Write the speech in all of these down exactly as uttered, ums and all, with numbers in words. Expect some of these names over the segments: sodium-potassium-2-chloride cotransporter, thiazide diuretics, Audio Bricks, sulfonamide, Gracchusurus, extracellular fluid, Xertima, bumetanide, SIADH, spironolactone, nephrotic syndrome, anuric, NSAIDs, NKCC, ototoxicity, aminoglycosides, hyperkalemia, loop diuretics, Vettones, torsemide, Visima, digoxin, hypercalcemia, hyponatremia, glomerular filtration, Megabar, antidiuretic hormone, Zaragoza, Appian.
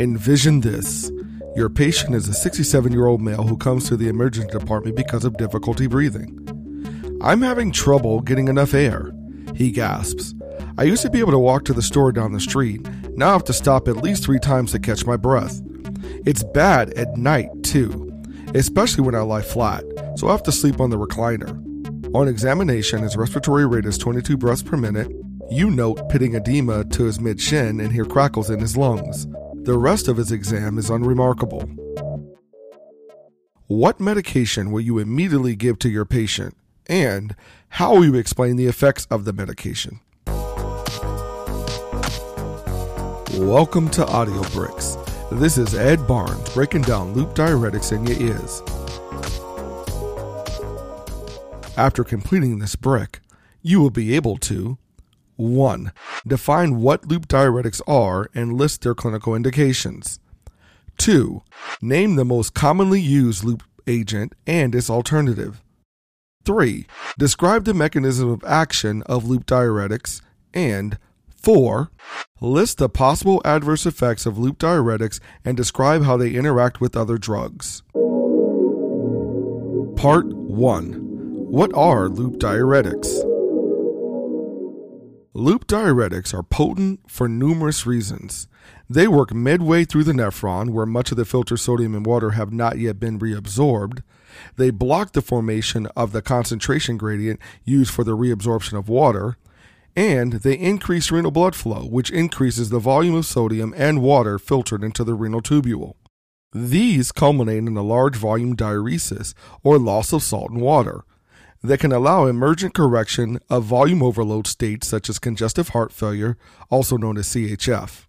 Envision this. Your patient is a sixty-seven-year-old male who comes to the emergency department because of difficulty breathing. "I'm having trouble getting enough air," he gasps. "I used to be able to walk to the store down the street. Now I have to stop at least three times to catch my breath. It's bad at night, too, especially when I lie flat, so I have to sleep on the recliner." On examination, his respiratory rate is twenty-two breaths per minute. You note pitting edema to his mid-shin and hear crackles in his lungs. The rest of his exam is unremarkable. What medication will you immediately give to your patient, and how will you explain the effects of the medication? Welcome to Audio Bricks. This is Ed Barnes breaking down loop diuretics in your ears. After completing this brick, you will be able to one Define what loop diuretics are and list their clinical indications. two Name the most commonly used loop agent and its alternative. three Describe the mechanism of action of loop diuretics. And four List the possible adverse effects of loop diuretics and describe how they interact with other drugs. Part one. What are loop diuretics? Loop diuretics are potent for numerous reasons. They work midway through the nephron, where much of the filtered sodium and water have not yet been reabsorbed. They block the formation of the concentration gradient used for the reabsorption of water. And they increase renal blood flow, which increases the volume of sodium and water filtered into the renal tubule. These culminate in a large volume diuresis, or loss of salt and water, that can allow emergent correction of volume overload states such as congestive heart failure, also known as C H F.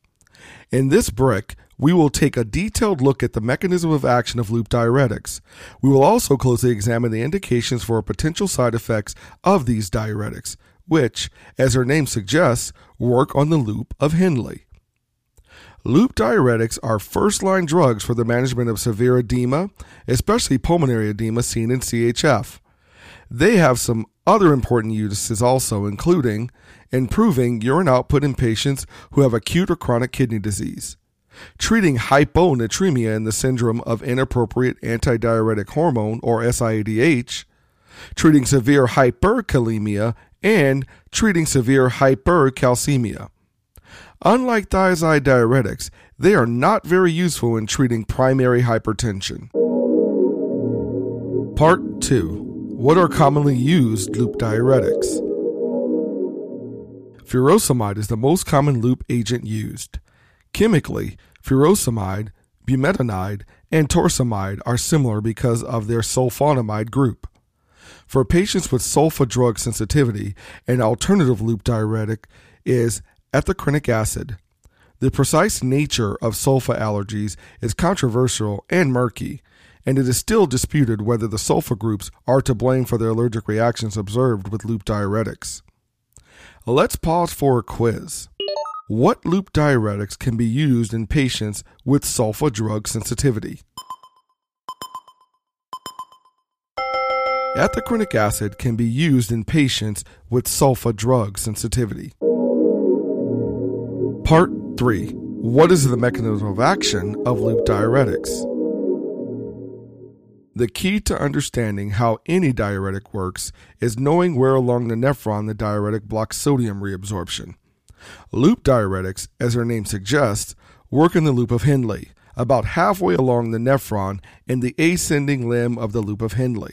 In this brick, we will take a detailed look at the mechanism of action of loop diuretics. We will also closely examine the indications for potential side effects of these diuretics, which, as their name suggests, work on the loop of Henle. Loop diuretics are first-line drugs for the management of severe edema, especially pulmonary edema seen in C H F. They have some other important uses also, including improving urine output in patients who have acute or chronic kidney disease, treating hyponatremia in the syndrome of inappropriate antidiuretic hormone, or S I A D H, treating severe hyperkalemia, and treating severe hypercalcemia. Unlike thiazide diuretics, they are not very useful in treating primary hypertension. Part two. What are commonly used loop diuretics? Furosemide is the most common loop agent used. Chemically, furosemide, bumetanide, and torsemide are similar because of their sulfonamide group. For patients with sulfa drug sensitivity, an alternative loop diuretic is ethacrynic acid. The precise nature of sulfa allergies is controversial and murky, and it is still disputed whether the sulfa groups are to blame for the allergic reactions observed with loop diuretics. Let's pause for a quiz. What loop diuretics can be used in patients with sulfa drug sensitivity? Ethacrynic acid can be used in patients with sulfa drug sensitivity. Part three. What is the mechanism of action of loop diuretics? The key to understanding how any diuretic works is knowing where along the nephron the diuretic blocks sodium reabsorption. Loop diuretics, as their name suggests, work in the loop of Henle, about halfway along the nephron in the ascending limb of the loop of Henle.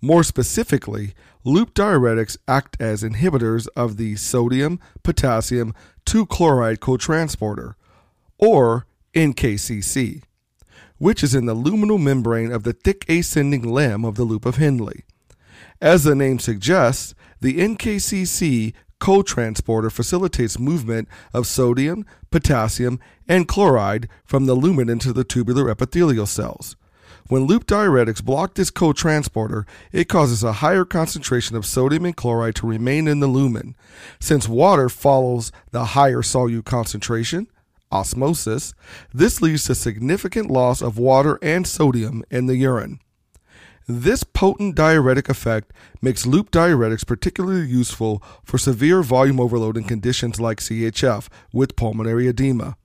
More specifically, loop diuretics act as inhibitors of the sodium-potassium-two-chloride cotransporter, or N K C C, which is in the luminal membrane of the thick ascending limb of the loop of Henle. As the name suggests, the N K C C cotransporter facilitates movement of sodium, potassium, and chloride from the lumen into the tubular epithelial cells. When loop diuretics block this cotransporter, it causes a higher concentration of sodium and chloride to remain in the lumen. Since water follows the higher solute concentration, osmosis, this leads to significant loss of water and sodium in the urine. This potent diuretic effect makes loop diuretics particularly useful for severe volume overload in conditions like C H F with pulmonary edema.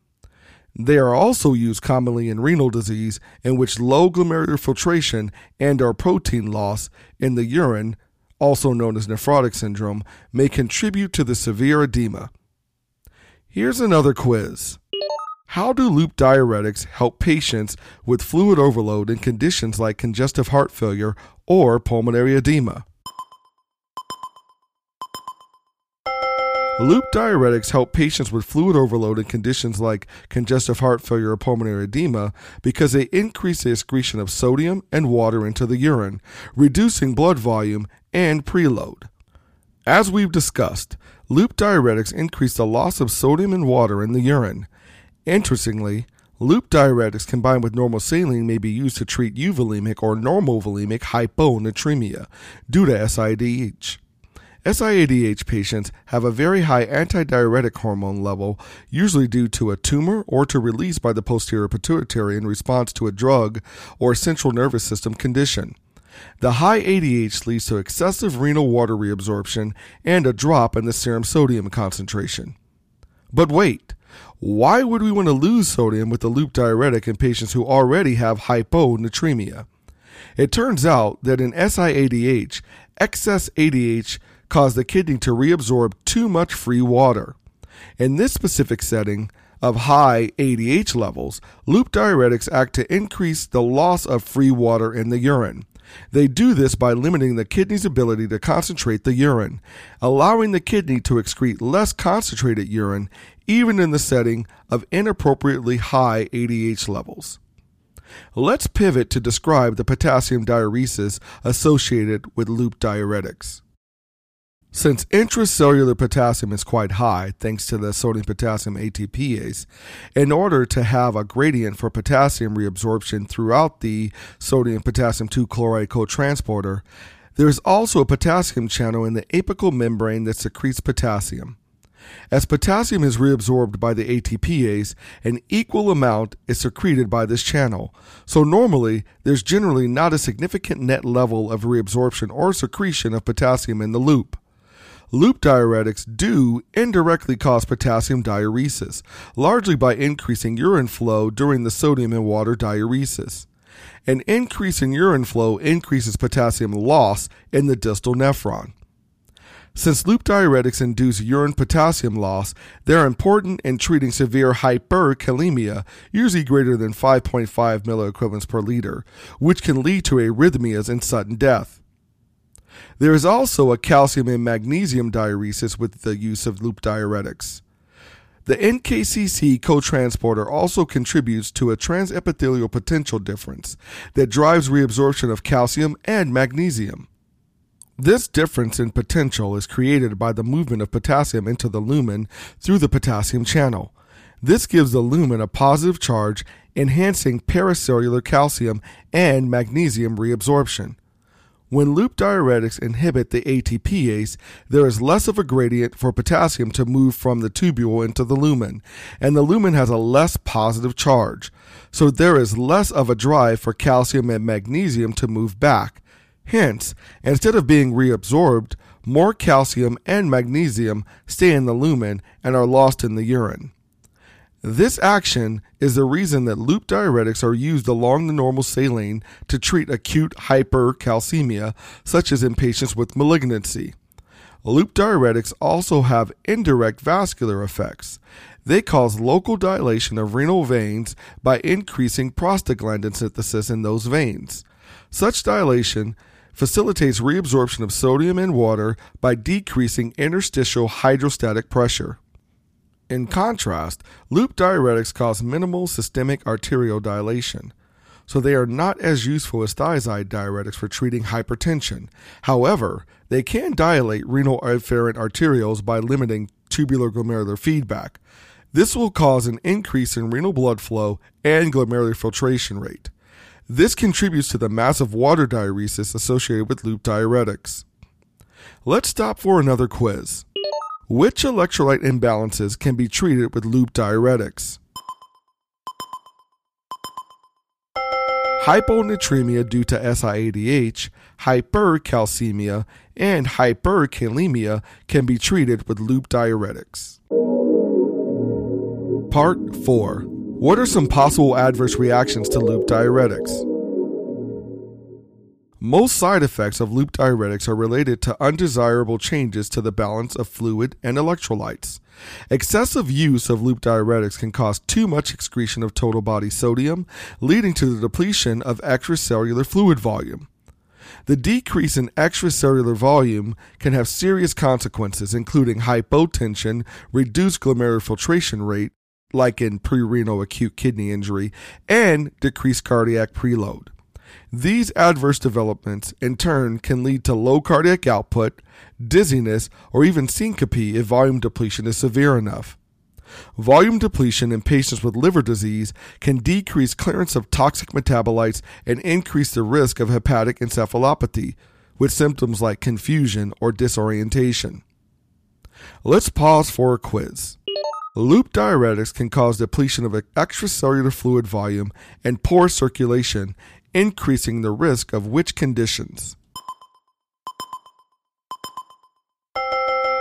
They are also used commonly in renal disease, in which low glomerular filtration and or protein loss in the urine, also known as nephrotic syndrome, may contribute to the severe edema. Here's another quiz. How do loop diuretics help patients with fluid overload in conditions like congestive heart failure or pulmonary edema? Loop diuretics help patients with fluid overload in conditions like congestive heart failure or pulmonary edema because they increase the excretion of sodium and water into the urine, reducing blood volume and preload. As we've discussed, loop diuretics increase the loss of sodium and water in the urine. Interestingly, loop diuretics combined with normal saline may be used to treat euvolemic or normovolemic hyponatremia due to S I A D H. S I A D H patients have a very high antidiuretic hormone level, usually due to a tumor or to release by the posterior pituitary in response to a drug or central nervous system condition. The high A D H leads to excessive renal water reabsorption and a drop in the serum sodium concentration. But wait, why would we want to lose sodium with the loop diuretic in patients who already have hyponatremia? It turns out that in S I A D H, excess A D H cause the kidney to reabsorb too much free water. In this specific setting of high A D H levels, loop diuretics act to increase the loss of free water in the urine. They do this by limiting the kidney's ability to concentrate the urine, allowing the kidney to excrete less concentrated urine, even in the setting of inappropriately high A D H levels. Let's pivot to describe the potassium diuresis associated with loop diuretics. Since intracellular potassium is quite high, thanks to the sodium-potassium A T P ase, in order to have a gradient for potassium reabsorption throughout the sodium-potassium two-chloride cotransporter, there is also a potassium channel in the apical membrane that secretes potassium. As potassium is reabsorbed by the A T P ase, an equal amount is secreted by this channel. So normally, there's generally not a significant net level of reabsorption or secretion of potassium in the loop. Loop diuretics do indirectly cause potassium diuresis, largely by increasing urine flow during the sodium and water diuresis. An increase in urine flow increases potassium loss in the distal nephron. Since loop diuretics induce urine potassium loss, they're important in treating severe hyperkalemia, usually greater than five point five milliequivalents per liter, which can lead to arrhythmias and sudden death. There is also a calcium and magnesium diuresis with the use of loop diuretics. The N K C C cotransporter also contributes to a transepithelial potential difference that drives reabsorption of calcium and magnesium. This difference in potential is created by the movement of potassium into the lumen through the potassium channel. This gives the lumen a positive charge, enhancing paracellular calcium and magnesium reabsorption. When loop diuretics inhibit the A T P ase, there is less of a gradient for potassium to move from the tubule into the lumen, and the lumen has a less positive charge, so there is less of a drive for calcium and magnesium to move back. Hence, instead of being reabsorbed, more calcium and magnesium stay in the lumen and are lost in the urine. This action is the reason that loop diuretics are used along the normal saline to treat acute hypercalcemia, such as in patients with malignancy. Loop diuretics also have indirect vascular effects. They cause local dilation of renal veins by increasing prostaglandin synthesis in those veins. Such dilation facilitates reabsorption of sodium and water by decreasing interstitial hydrostatic pressure. In contrast, loop diuretics cause minimal systemic arterial dilation, so they are not as useful as thiazide diuretics for treating hypertension. However, they can dilate renal efferent arterioles by limiting tubular glomerular feedback. This will cause an increase in renal blood flow and glomerular filtration rate. This contributes to the massive water diuresis associated with loop diuretics. Let's stop for another quiz. Which electrolyte imbalances can be treated with loop diuretics? Hyponatremia due to S I A D H, hypercalcemia, and hyperkalemia can be treated with loop diuretics. Part four. What are some possible adverse reactions to loop diuretics? Most side effects of loop diuretics are related to undesirable changes to the balance of fluid and electrolytes. Excessive use of loop diuretics can cause too much excretion of total body sodium, leading to the depletion of extracellular fluid volume. The decrease in extracellular volume can have serious consequences, including hypotension, reduced glomerular filtration rate, like in pre-renal acute kidney injury, and decreased cardiac preload. These adverse developments, in turn, can lead to low cardiac output, dizziness, or even syncope if volume depletion is severe enough. Volume depletion in patients with liver disease can decrease clearance of toxic metabolites and increase the risk of hepatic encephalopathy, with symptoms like confusion or disorientation. Let's pause for a quiz. Loop diuretics can cause depletion of extracellular fluid volume and poor circulation, increasing the risk of which conditions?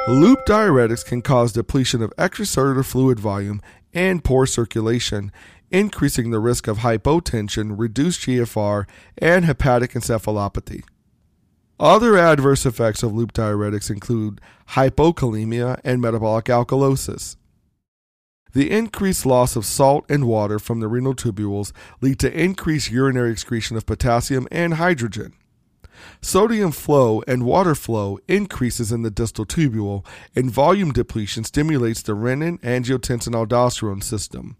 Loop diuretics can cause depletion of extracellular fluid volume and poor circulation, increasing the risk of hypotension, reduced G F R, and hepatic encephalopathy. Other adverse effects of loop diuretics include hypokalemia and metabolic alkalosis. The increased loss of salt and water from the renal tubules lead to increased urinary excretion of potassium and hydrogen. Sodium flow and water flow increases in the distal tubule, and volume depletion stimulates the renin-angiotensin-aldosterone system.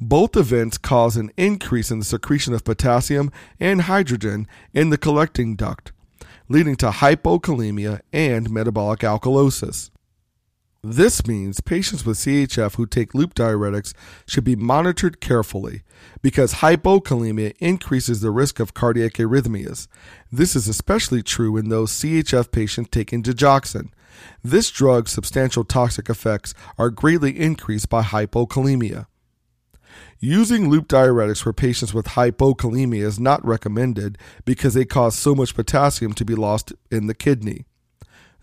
Both events cause an increase in the secretion of potassium and hydrogen in the collecting duct, leading to hypokalemia and metabolic alkalosis. This means patients with C H F who take loop diuretics should be monitored carefully because hypokalemia increases the risk of cardiac arrhythmias. This is especially true in those C H F patients taking digoxin. This drug's substantial toxic effects are greatly increased by hypokalemia. Using loop diuretics for patients with hypokalemia is not recommended because they cause so much potassium to be lost in the kidney.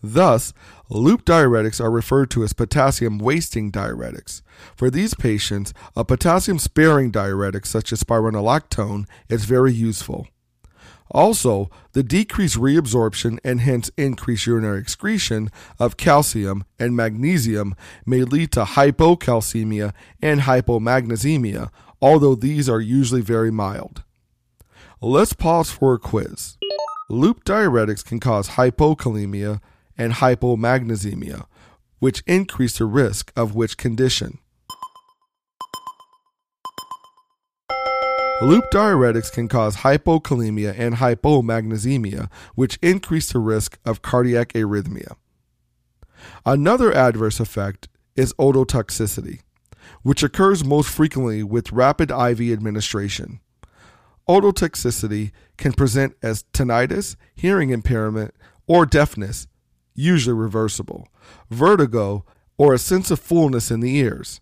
Thus, loop diuretics are referred to as potassium-wasting diuretics. For these patients, a potassium-sparing diuretic such as spironolactone is very useful. Also, the decreased reabsorption and hence increased urinary excretion of calcium and magnesium may lead to hypocalcemia and hypomagnesemia, although these are usually very mild. Let's pause for a quiz. Loop diuretics can cause hypokalemia and hypomagnesemia, which increase the risk of which condition? Loop diuretics can cause hypokalemia and hypomagnesemia, which increase the risk of cardiac arrhythmia. Another adverse effect is ototoxicity, which occurs most frequently with rapid I V administration. Ototoxicity can present as tinnitus, hearing impairment, or deafness, usually reversible, vertigo, or a sense of fullness in the ears.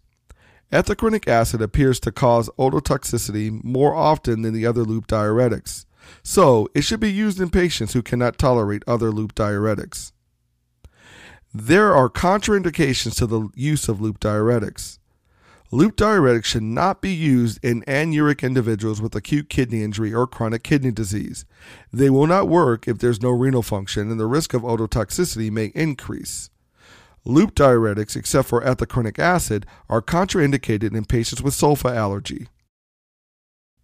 Ethacrynic acid appears to cause ototoxicity more often than the other loop diuretics, so it should be used in patients who cannot tolerate other loop diuretics. There are contraindications to the use of loop diuretics. Loop diuretics should not be used in anuric individuals with acute kidney injury or chronic kidney disease. They will not work if there's no renal function, and the risk of ototoxicity may increase. Loop diuretics, except for ethacrynic acid, are contraindicated in patients with sulfa allergy.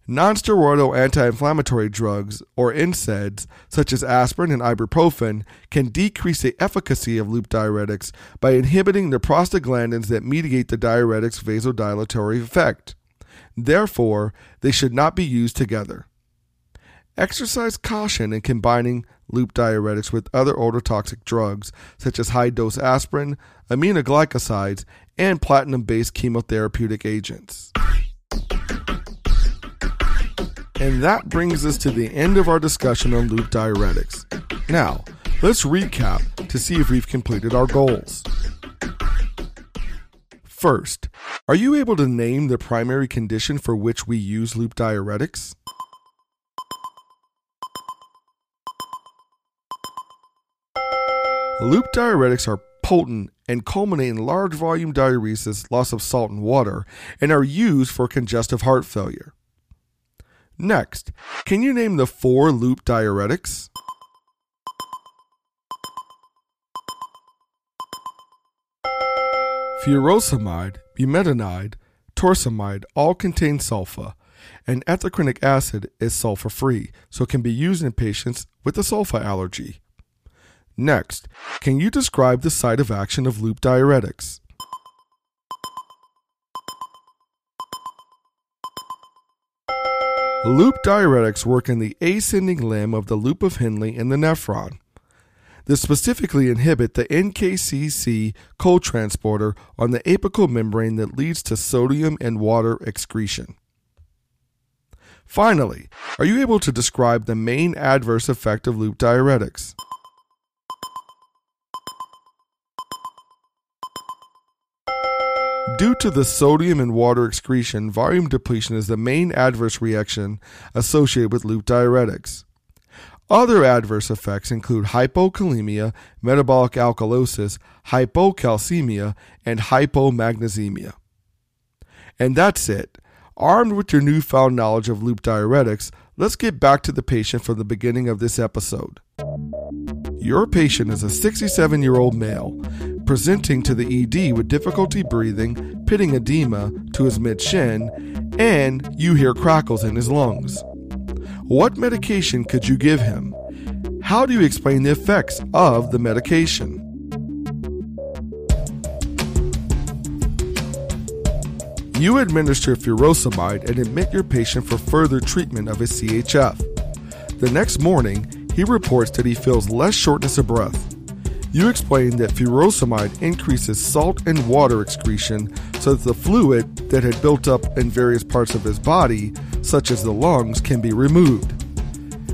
Nonsteroidal anti-inflammatory drugs, or N SAIDs, such as aspirin and ibuprofen, can decrease the efficacy of loop diuretics by inhibiting the prostaglandins that mediate the diuretic's vasodilatory effect. Therefore, they should not be used together. Exercise caution in combining loop diuretics with other ototoxic drugs, such as high-dose aspirin, aminoglycosides, and platinum-based chemotherapeutic agents. And that brings us to the end of our discussion on loop diuretics. Now, let's recap to see if we've completed our goals. First, are you able to name the primary condition for which we use loop diuretics? Loop diuretics are potent and culminate in large volume diuresis, loss of salt and water, and are used for congestive heart failure. Next, can you name the four loop diuretics? Furosemide, bumetanide, torsemide all contain sulfa, and ethacrynic acid is sulfur-free, so it can be used in patients with a sulfa allergy. Next, can you describe the site of action of loop diuretics? Loop diuretics work in the ascending limb of the loop of Henle and the nephron. They specifically inhibit the N K C C cotransporter on the apical membrane that leads to sodium and water excretion. Finally, are you able to describe the main adverse effect of loop diuretics? Due to the sodium and water excretion, volume depletion is the main adverse reaction associated with loop diuretics. Other adverse effects include hypokalemia, metabolic alkalosis, hypocalcemia, and hypomagnesemia. And that's it. Armed with your newfound knowledge of loop diuretics, let's get back to the patient from the beginning of this episode. Your patient is a sixty-seven-year-old male, presenting to the E D with difficulty breathing, pitting edema to his mid-shin, and you hear crackles in his lungs. What medication could you give him? How do you explain the effects of the medication? You administer furosemide and admit your patient for further treatment of his C H F. The next morning, he reports that he feels less shortness of breath. You explained that furosemide increases salt and water excretion so that the fluid that had built up in various parts of his body, such as the lungs, can be removed.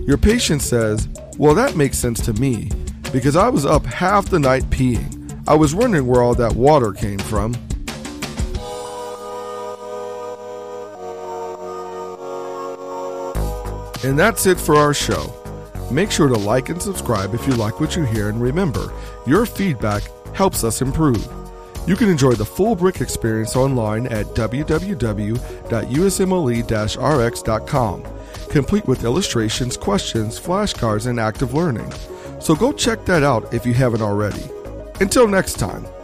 Your patient says, "Well, that makes sense to me, because I was up half the night peeing. I was wondering where all that water came from." And that's it for our show. Make sure to like and subscribe if you like what you hear, and remember, your feedback helps us improve. You can enjoy the full Brick experience online at w w w dot u s m l e dash r x dot com, complete with illustrations, questions, flashcards, and active learning. So go check that out if you haven't already. Until next time.